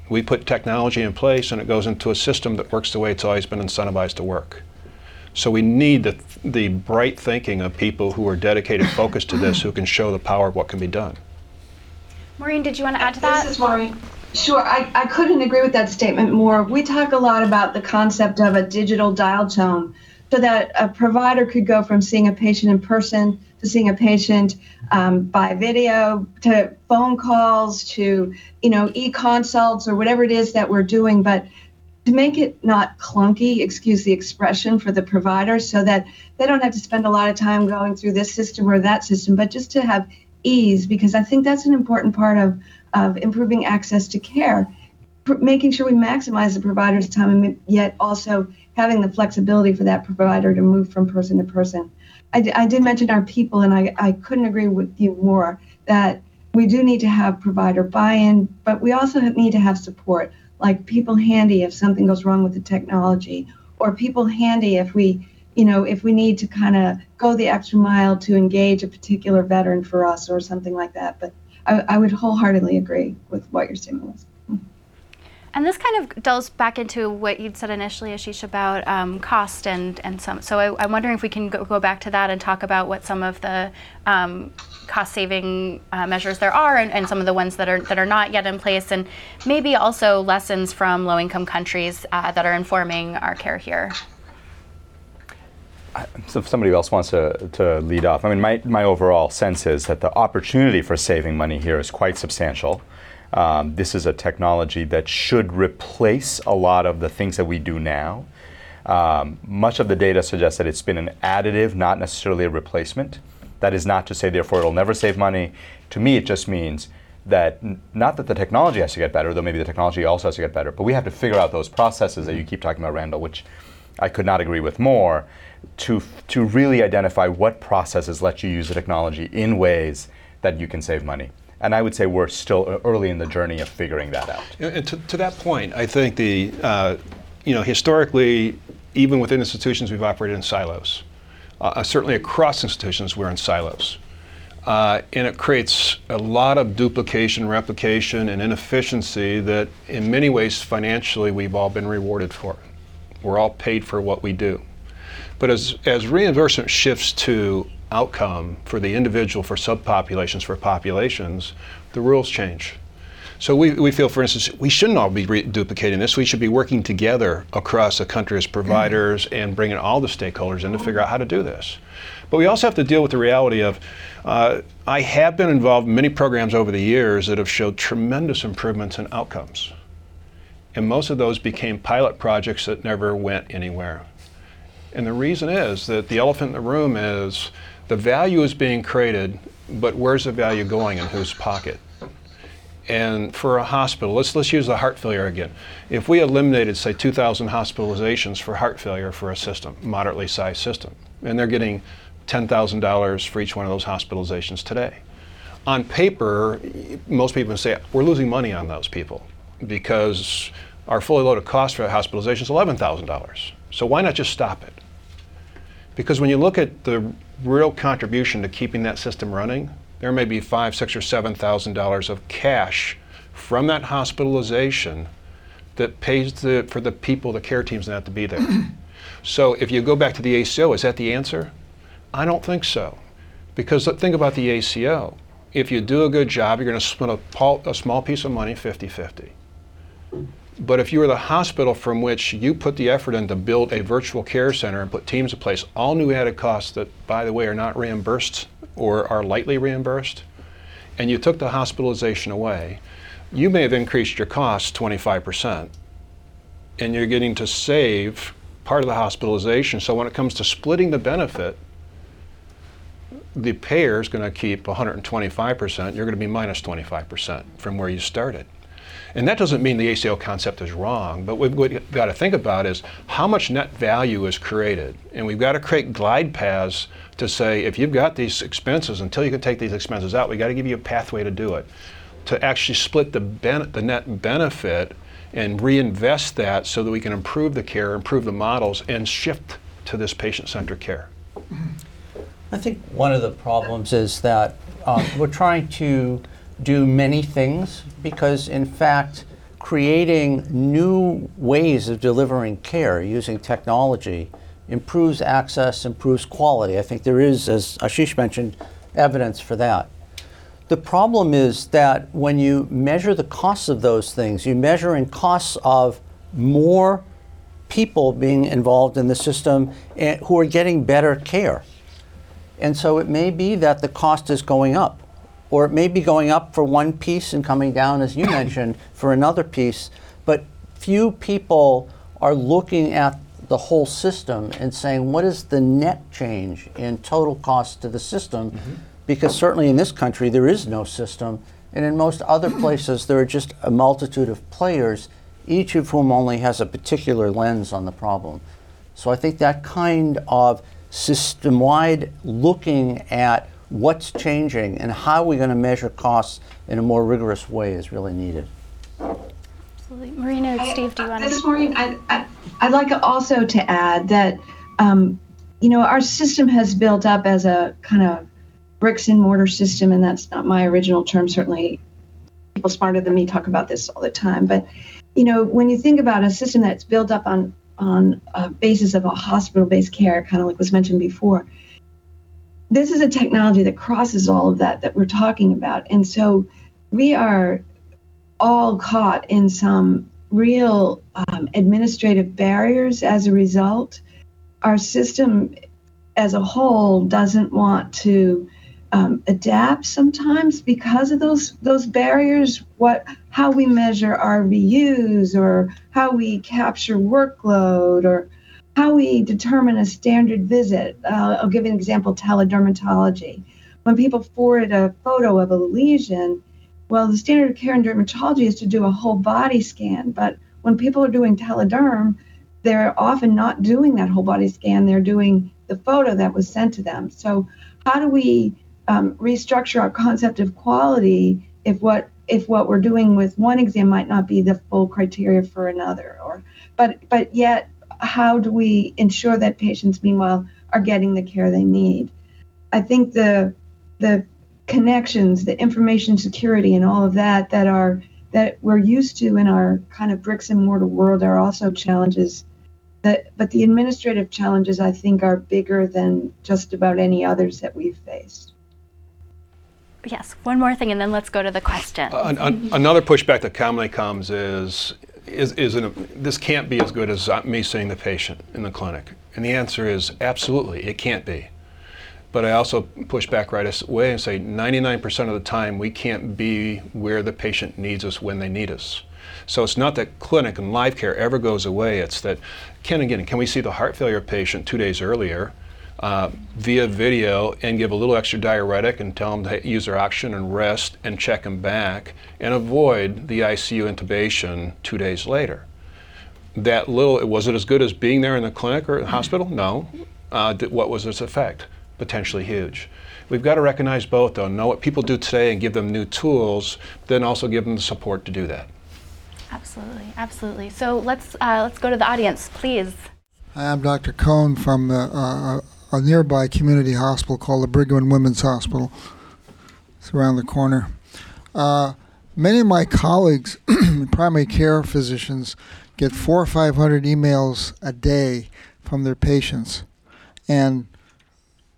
We put technology in place and it goes into a system that works the way it's always been incentivized to work. So we need the, the bright thinking of people who are dedicated, focused to this, who can show the power of what can be done. Maureen, did you want to add to that? This is Maureen. Sure, I, I couldn't agree with that statement more. We talk a lot about the concept of a digital dial tone so that a provider could go from seeing a patient in person to seeing a patient um, by video to phone calls to, you know, e-consults or whatever it is that we're doing, but to make it not clunky, excuse the expression, for the provider so that they don't have to spend a lot of time going through this system or that system, but just to have ease, because I think that's an important part of of improving access to care, pr- making sure we maximize the provider's time and yet also having the flexibility for that provider to move from person to person. I, d- I did mention our people, and I, I couldn't agree with you more that we do need to have provider buy-in, but we also have, need to have support, like people handy if something goes wrong with the technology, or people handy if we, you know, if we need to kind of go the extra mile to engage a particular veteran for us or something like that. But I, I would wholeheartedly agree with what your statement was. And this kind of delves back into what you'd said initially, Ashish, about um, cost and, and some. So I, I'm wondering if we can go, go back to that and talk about what some of the um, cost-saving uh, measures there are, and, and some of the ones that are that are not yet in place, and maybe also lessons from low-income countries uh, that are informing our care here. So if somebody else wants to, to lead off, I mean, my, my overall sense is that the opportunity for saving money here is quite substantial. Um, this is a technology that should replace a lot of the things that we do now. Um, much of the data suggests that it's been an additive, not necessarily a replacement. That is not to say, therefore, it'll never save money. To me, it just means that n- not that the technology has to get better, though maybe the technology also has to get better, but we have to figure out those processes that you keep talking about, Randall, which I could not agree with more, to to really identify what processes let you use the technology in ways that you can save money. And I would say we're still early in the journey of figuring that out. And to, to that point, I think the, uh, you know, historically, even within institutions, we've operated in silos. Uh, certainly across institutions, we're in silos. Uh, and it creates a lot of duplication, replication, and inefficiency that in many ways, financially, we've all been rewarded for. We're all paid for what we do. But as, as reimbursement shifts to outcome for the individual, for subpopulations, for populations, the rules change. So we, we feel, for instance, we shouldn't all be re- duplicating this. We should be working together across the country as providers and bringing all the stakeholders in to figure out how to do this. But we also have to deal with the reality of, uh, I have been involved in many programs over the years that have showed tremendous improvements in outcomes. And most of those became pilot projects that never went anywhere. And the reason is that the elephant in the room is the value is being created, but where's the value going, in whose pocket? And for a hospital, let's let's use the heart failure again. If we eliminated, say, two thousand hospitalizations for heart failure for a system, moderately sized system, and they're getting ten thousand dollars for each one of those hospitalizations today. On paper, most people say, we're losing money on those people because our fully loaded cost for hospitalization is eleven thousand dollars. So why not just stop it? Because when you look at the real contribution to keeping that system running, there may be five, six, or seven thousand dollars of cash from that hospitalization that pays the, for the people, the care teams, not to be there. So if you go back to the A C O, is that the answer? I don't think so, because think about the A C O. If you do a good job, you're going to split a, a small piece of money fifty-fifty. But if you were the hospital from which you put the effort in to build a virtual care center and put teams in place, all new added costs that, by the way, are not reimbursed or are lightly reimbursed, and you took the hospitalization away, you may have increased your costs twenty-five percent, and you're getting to save part of the hospitalization. So when it comes to splitting the benefit, the payer is going to keep one hundred twenty-five percent. You're going to be minus twenty-five percent from where you started. And that doesn't mean the A C O concept is wrong, but what we've got to think about is how much net value is created. And we've got to create glide paths to say, if you've got these expenses, until you can take these expenses out, we've got to give you a pathway to do it, to actually split the, ben- the net benefit and reinvest that so that we can improve the care, improve the models, and shift to this patient-centered care. I think one of the problems is that um, we're trying to do many things because, in fact, creating new ways of delivering care using technology improves access, improves quality. I think there is, as Ashish mentioned, evidence for that. The problem is that when you measure the costs of those things, you measure in costs of more people being involved in the system and who are getting better care. And so it may be that the cost is going up, or it may be going up for one piece and coming down, as you mentioned, for another piece, but few people are looking at the whole system and saying, what is the net change in total cost to the system? Mm-hmm. Because certainly in this country, there is no system, and in most other places, there are just a multitude of players, each of whom only has a particular lens on the problem. So I think that kind of system-wide looking at what's changing and how we're going to measure costs in a more rigorous way is really needed. Absolutely. Marina and Steve, do you want to? This morning, I, I, I'd like also to add that, um, you know, our system has built up as a kind of bricks and mortar system, and that's not my original term. Certainly, people smarter than me talk about this all the time. But, you know, when you think about a system that's built up on on a basis of a hospital-based care, kind of like was mentioned before, this is a technology that crosses all of that that we're talking about. And so we are all caught in some real um, administrative barriers as a result. Our system as a whole doesn't want to um, adapt sometimes because of those those barriers, what how we measure R V Us or how we capture workload or how we determine a standard visit. Uh, I'll give an example, teledermatology. When people forward a photo of a lesion, well, the standard of care in dermatology is to do a whole body scan, but when people are doing telederm, they're often not doing that whole body scan, they're doing the photo that was sent to them. So how do we um, restructure our concept of quality if what if what we're doing with one exam might not be the full criteria for another? Or but but yet, how do we ensure that patients, meanwhile, are getting the care they need? I think the the connections, the information security and all of that that are that we're used to in our kind of bricks and mortar world are also challenges. That, but the administrative challenges, I think, are bigger than just about any others that we've faced. Yes, one more thing, and then let's go to the question. Uh, an, an, another pushback that commonly comes is, is, is an, this can't be as good as me seeing the patient in the clinic. And the answer is absolutely, it can't be. But I also push back right away and say ninety-nine percent of the time we can't be where the patient needs us when they need us. So it's not that clinic and live care ever goes away. It's that, can again, can we see the heart failure patient two days earlier uh, via video and give a little extra diuretic and tell them to use their oxygen and rest and check them back and avoid the I C U intubation two days later? That little, was it as good as being there in the clinic or the hospital? No. Uh, th- what was its effect? Potentially huge. We've got to recognize both, though. Know what people do today and give them new tools, then also give them the support to do that. Absolutely, absolutely. So let's uh, let's go to the audience, please. Hi, I'm Doctor Cohn from the, uh, a nearby community hospital called the Brigham and Women's Hospital. It's around the corner. Uh, many of my colleagues, primary care physicians, get four or five hundred emails a day from their patients, and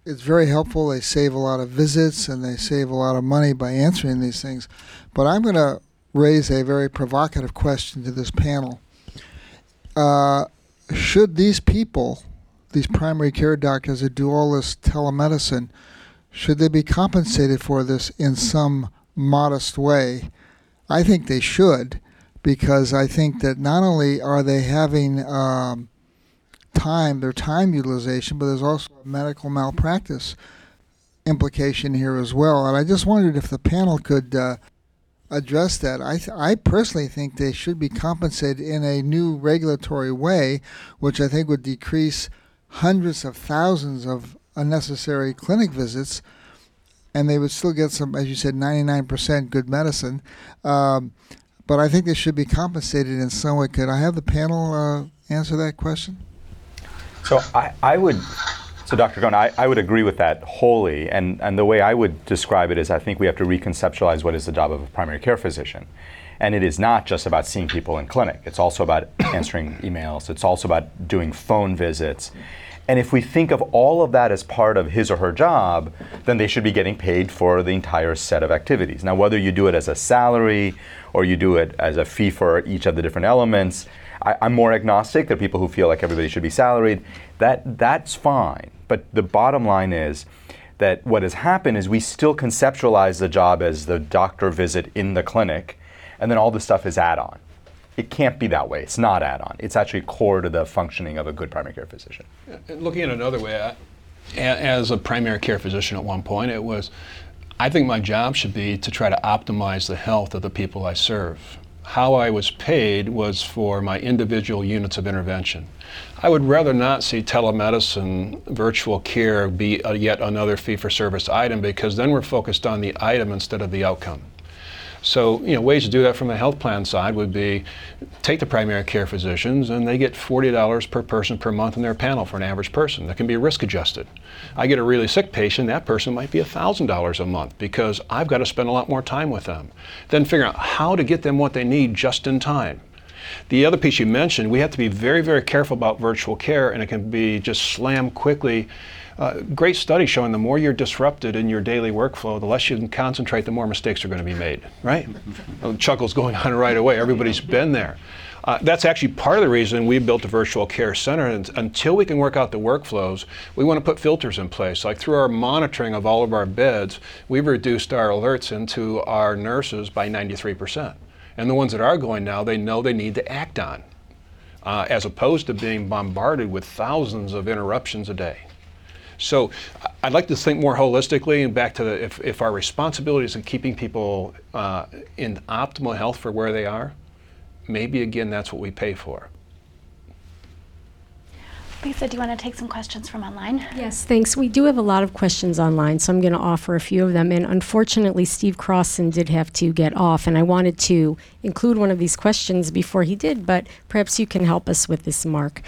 it's very helpful. They save a lot of visits and they save a lot of money by answering these things. But I'm going to raise a very provocative question to this panel. Uh, should these people, these primary care doctors that do all this telemedicine, should they be compensated for this in some modest way? I think they should, because I think that not only are they having um, time, their time utilization, but there's also a medical malpractice implication here as well. And I just wondered if the panel could uh, address that. I, th- I personally think they should be compensated in a new regulatory way, which I think would decrease hundreds of thousands of unnecessary clinic visits, and they would still get some, as you said, ninety-nine percent good medicine. Um, but I think they should be compensated in some way. Could I have the panel uh, answer that question? So I, I would, so Doctor Ghosn, I, I would agree with that wholly. And, and the way I would describe it is I think we have to reconceptualize what is the job of a primary care physician. And it is not just about seeing people in clinic. It's also about answering emails. It's also about doing phone visits. And if we think of all of that as part of his or her job, then they should be getting paid for the entire set of activities. Now, whether you do it as a salary or you do it as a fee for each of the different elements, I, I'm more agnostic. There are people who feel like everybody should be salaried. That, that's fine. But the bottom line is that what has happened is we still conceptualize the job as the doctor visit in the clinic, and then all the stuff is add-on. It can't be that way. It's not add-on. It's actually core to the functioning of a good primary care physician. Looking at it another way, I, as a primary care physician at one point, it was, I think my job should be to try to optimize the health of the people I serve. How I was paid was for my individual units of intervention. I would rather not see telemedicine, virtual care be a, yet another fee-for-service item, because then we're focused on the item instead of the outcome. So, you know, ways to do that from the health plan side would be take the primary care physicians and they get forty dollars per person per month in their panel for an average person. That can be risk adjusted. I get a really sick patient, that person might be one thousand dollars a month because I've got to spend a lot more time with them. Then figure out how to get them what they need just in time. The other piece you mentioned, we have to be very, very careful about virtual care, and it can be just slammed quickly. Uh, great study showing the more you're disrupted in your daily workflow, the less you can concentrate, the more mistakes are going to be made, right? Chuckles going on right away. Everybody's been there. Uh, that's actually part of the reason we built a virtual care center. And until we can work out the workflows, we want to put filters in place. Like through our monitoring of all of our beds, we've reduced our alerts into our nurses by ninety-three percent. And the ones that are going now, they know they need to act on, uh, as opposed to being bombarded with thousands of interruptions a day. So I'd like to think more holistically, and back to the, if, if our responsibility is in keeping people uh, in optimal health for where they are, maybe again that's what we pay for. Lisa, do you want to take some questions from online? Yes, thanks. We do have a lot of questions online, so I'm going to offer a few of them. And unfortunately, Steve Crossen did have to get off, and I wanted to include one of these questions before he did, but perhaps you can help us with this, Mark.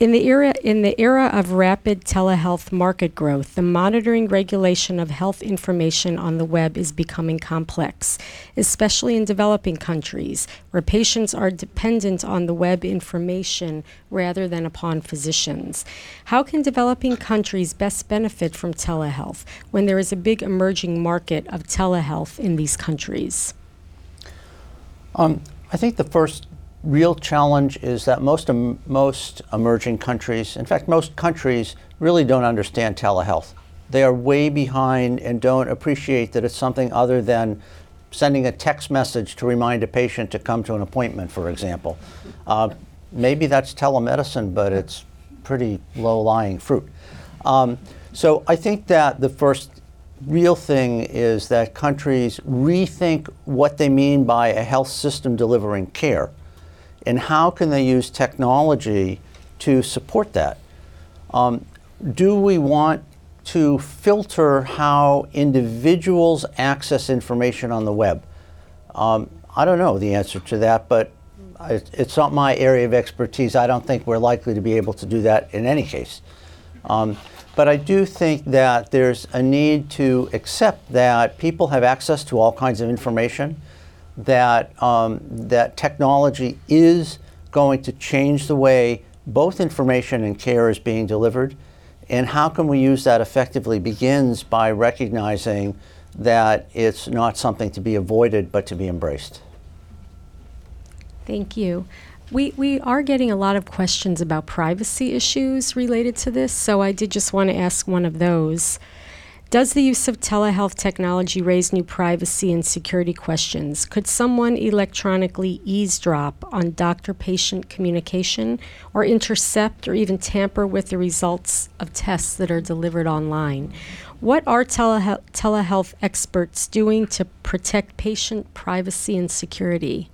In the era in the era of rapid telehealth market growth, the monitoring regulation of health information on the web is becoming complex, especially in developing countries, where patients are dependent on the web information rather than upon physicians. How can developing countries best benefit from telehealth when there is a big emerging market of telehealth in these countries? Um, I think the first real challenge is that most um, most emerging countries, in fact, most countries really don't understand telehealth. They are way behind and don't appreciate that it's something other than sending a text message to remind a patient to come to an appointment, for example. Uh, maybe that's telemedicine, but it's pretty low-lying fruit. Um, so I think that the first real thing is that countries rethink what they mean by a health system delivering care, and how can they use technology to support that? Um, do we want to filter how individuals access information on the web? Um, I don't know the answer to that, but it, it's not my area of expertise. I don't think we're likely to be able to do that in any case. Um, but I do think that there's a need to accept that people have access to all kinds of information, that um, that technology is going to change the way both information and care is being delivered. And how can we use that effectively begins by recognizing that it's not something to be avoided, but to be embraced. Thank you. We, we are getting a lot of questions about privacy issues related to this, so I did just want to ask one of those. Does the use of telehealth technology raise new privacy and security questions? Could someone electronically eavesdrop on doctor-patient communication or intercept or even tamper with the results of tests that are delivered online? What are telehealth, telehealth experts doing to protect patient privacy and security?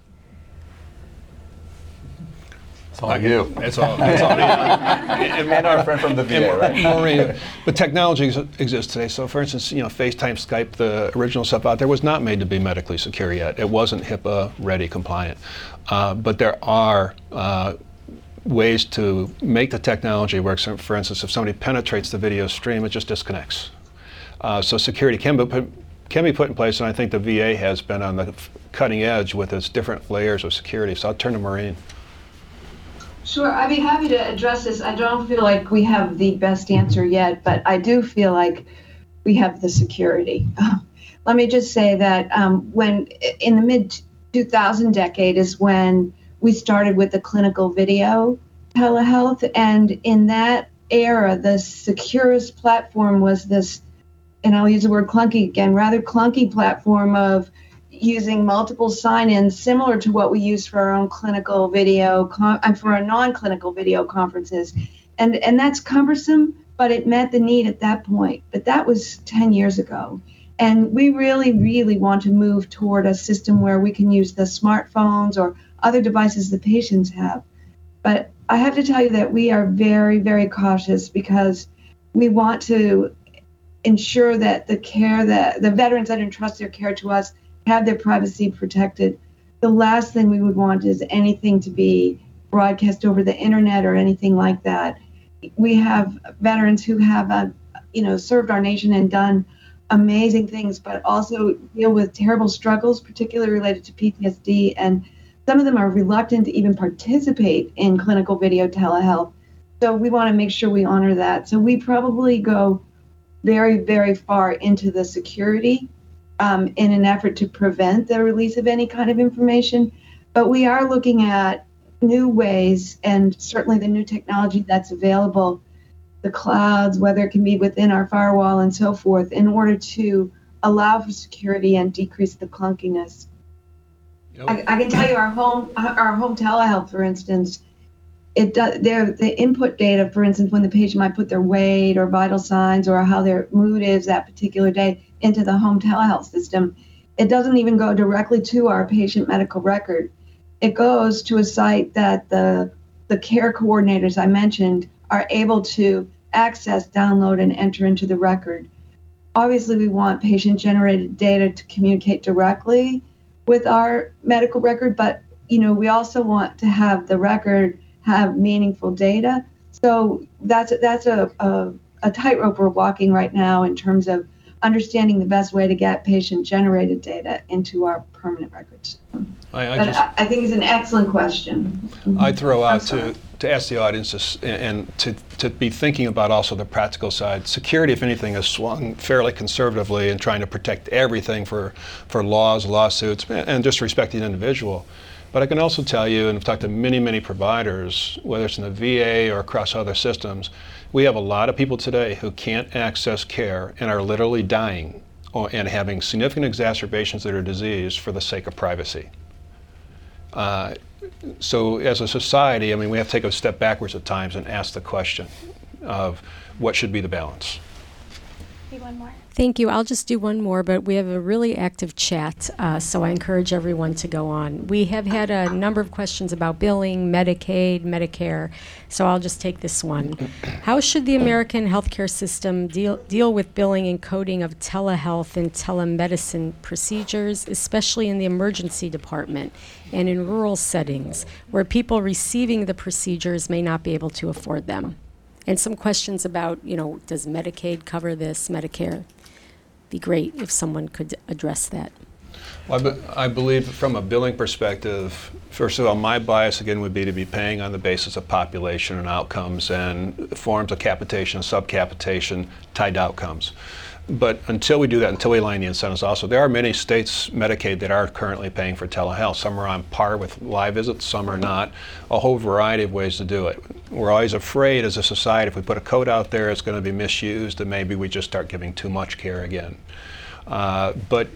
all Not you. That's all. That's all and, and our friend from the V A, right? Maureen, but technology exists today. So, for instance, you know, FaceTime, Skype, the original stuff out there was not made to be medically secure yet. It wasn't HIPAA ready, compliant. Uh, but there are uh, ways to make the technology work. So, for instance, if somebody penetrates the video stream, it just disconnects. Uh, so, security can be put, can be put in place, and I think the V A has been on the f- cutting edge with its different layers of security. So I'll turn to Maureen. Sure, I'd be happy to address this. I don't feel like we have the best answer yet, but I do feel like we have the security. Let me just say that um, when in the mid two thousand decade is when we started with the clinical video telehealth, and in that era, the securest platform was this, and I'll use the word clunky again, rather clunky platform of using multiple sign-ins similar to what we use for our own clinical video, con- for our non-clinical video conferences. And and that's cumbersome, but it met the need at that point. But that was ten years ago. And we really, really want to move toward a system where we can use the smartphones or other devices the patients have. But I have to tell you that we are very, very cautious because we want to ensure that the care that the veterans that entrust their care to us have their privacy protected. The last thing we would want is anything to be broadcast over the internet or anything like that. We have veterans who have, uh, you know, served our nation and done amazing things, but also deal with terrible struggles, particularly related to P T S D. And some of them are reluctant to even participate in clinical video telehealth. So we want to make sure we honor that. So we probably go very, very far into the security Um, in an effort to prevent the release of any kind of information. But we are looking at new ways, and certainly the new technology that's available, the clouds, whether it can be within our firewall and so forth, in order to allow for security and decrease the clunkiness. Yep. I, I can tell you our home our home telehealth, for instance, it does, their, the input data, for instance, when the patient might put their weight or vital signs or how their mood is that particular day into the home telehealth system, it doesn't even go directly to our patient medical record. It goes to a site that the the care coordinators I mentioned are able to access, download, and enter into the record. Obviously, we want patient-generated data to communicate directly with our medical record, but you know we also want to have the record have meaningful data. So that's that's a a, a tightrope we're walking right now in terms of understanding the best way to get patient-generated data into our permanent records. I, I, but just, I, I think it's an excellent question. I throw out to, to ask the audience to, and to, to be thinking about also the practical side. Security, if anything, is swung fairly conservatively in trying to protect everything for, for laws, lawsuits, and just respecting the individual. But I can also tell you, and I've talked to many, many providers, whether it's in the V A or across other systems, we have a lot of people today who can't access care and are literally dying or, and having significant exacerbations of their disease for the sake of privacy. Uh, so as a society, I mean, we have to take a step backwards at times and ask the question of what should be the balance. One more. Thank you. I'll just do one more, but we have a really active chat, uh, so I encourage everyone to go on. We have had a number of questions about billing, Medicaid, Medicare, so I'll just take this one. How should the American healthcare system deal, deal with billing and coding of telehealth and telemedicine procedures, especially in the emergency department and in rural settings where people receiving the procedures may not be able to afford them? And some questions about, you know, does Medicaid cover this, Medicare? Be great if someone could address that. Well, I, be, I believe from a billing perspective, first of all, my bias again would be to be paying on the basis of population and outcomes and forms of capitation, subcapitation, tied to outcomes. But until we do that, until we align the incentives also, there are many states, Medicaid, that are currently paying for telehealth. Some are on par with live visits, some are not. A whole variety of ways to do it. We're always afraid as a society, if we put a code out there, it's going to be misused, and maybe we just start giving too much care again. Uh, but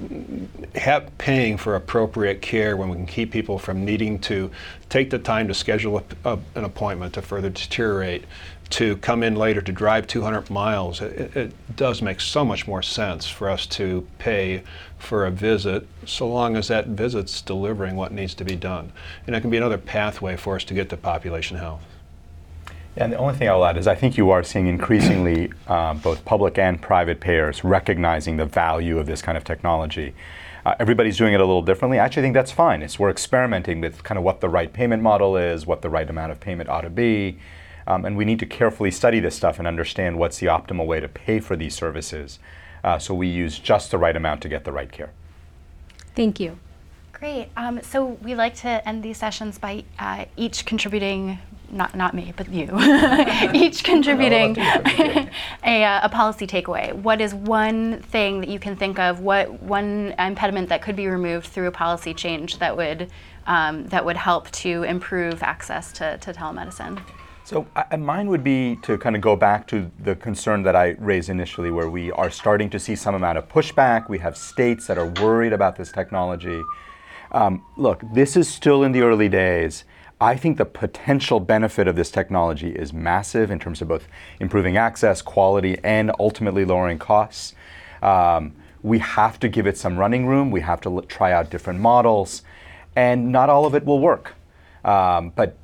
have paying for appropriate care when we can keep people from needing to take the time to schedule a, a, an appointment to further deteriorate, to come in later, to drive two hundred miles, it, it does make so much more sense for us to pay for a visit, so long as that visit's delivering what needs to be done. And it can be another pathway for us to get to population health. And the only thing I'll add is I think you are seeing increasingly uh, both public and private payers recognizing the value of this kind of technology. Uh, everybody's doing it a little differently. I actually think that's fine. It's we're experimenting with kind of what the right payment model is, what the right amount of payment ought to be. Um, and we need to carefully study this stuff and understand what's the optimal way to pay for these services, uh, so we use just the right amount to get the right care. Thank you. Great. Um, so we like to end these sessions by uh, each contributing, not not me, but you, each contributing a, uh, a policy takeaway. What is one thing that you can think of, what one impediment that could be removed through a policy change that would, um, that would help to improve access to, to telemedicine? So I, mine would be to kind of go back to the concern that I raised initially, where we are starting to see some amount of pushback. We have states that are worried about this technology. Um, look, this is still in the early days. I think the potential benefit of this technology is massive in terms of both improving access, quality, and ultimately lowering costs. Um, we have to give it some running room. We have to l- try out different models, and not all of it will work. Um, but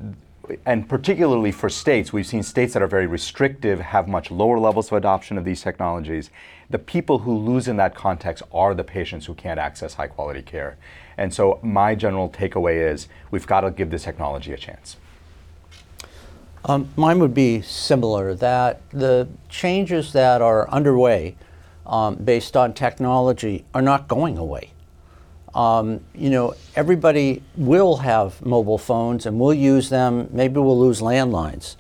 And particularly for states, we've seen states that are very restrictive have much lower levels of adoption of these technologies. The people who lose in that context are the patients who can't access high quality care. And so my general takeaway is we've got to give this technology a chance. Um, mine would be similar, that the changes that are underway um, based on technology are not going away. Um, you know, everybody will have mobile phones and we'll use them. Maybe we'll lose landlines.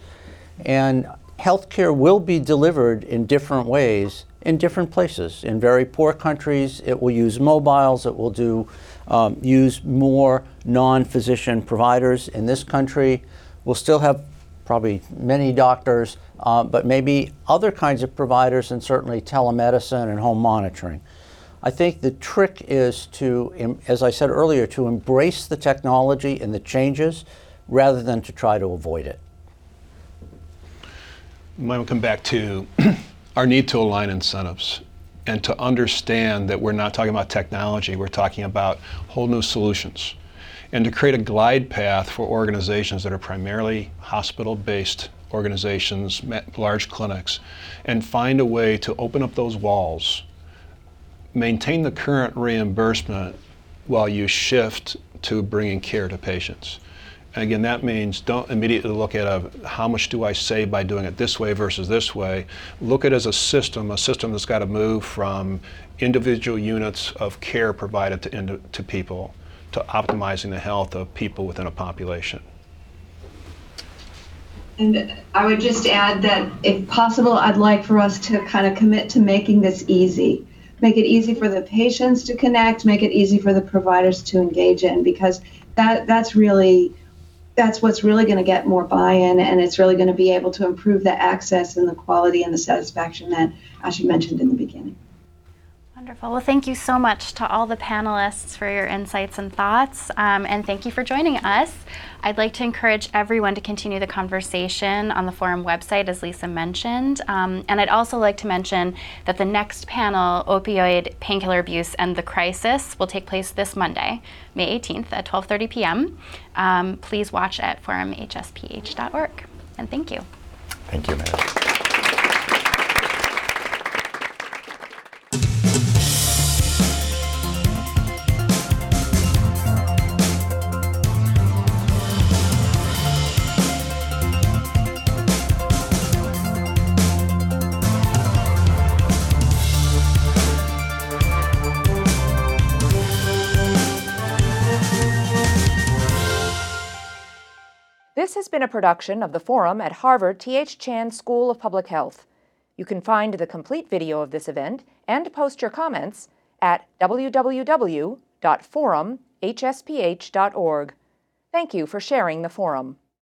And healthcare will be delivered in different ways in different places. In very poor countries, it will use mobiles. It will do um, use more non-physician providers. In this country, we'll still have probably many doctors, uh, but maybe other kinds of providers, and certainly telemedicine and home monitoring. I think the trick is to, as I said earlier, to embrace the technology and the changes rather than to try to avoid it. Mine will come back to our need to align incentives and to understand that we're not talking about technology, we're talking about whole new solutions, and to create a glide path for organizations that are primarily hospital-based organizations, large clinics, and find a way to open up those walls, maintain the current reimbursement while you shift to bringing care to patients. And again, that means don't immediately look at a, how much do I save by doing it this way versus this way. Look at it as a system, a system that's got to move from individual units of care provided to, indi- to people, to optimizing the health of people within a population. And I would just add that if possible, I'd like for us to kind of commit to making this easy. Make it easy for the patients to connect, make it easy for the providers to engage in, because that that's really, that's what's really going to get more buy-in, and it's really going to be able to improve the access and the quality and the satisfaction that Ashi mentioned in the beginning. Wonderful. Well, thank you so much to all the panelists for your insights and thoughts, um, and thank you for joining us. I'd like to encourage everyone to continue the conversation on the forum website, as Lisa mentioned, um, and I'd also like to mention that the next panel, Opioid Painkiller Abuse and the Crisis, will take place this Monday, May eighteenth at twelve thirty p.m. Um, please watch at forum h s p h dot org, and thank you. Thank you, Meredith. This has been a production of the Forum at Harvard T H Chan School of Public Health. You can find the complete video of this event and post your comments at w w w dot forum h s p h dot org. Thank you for sharing the Forum.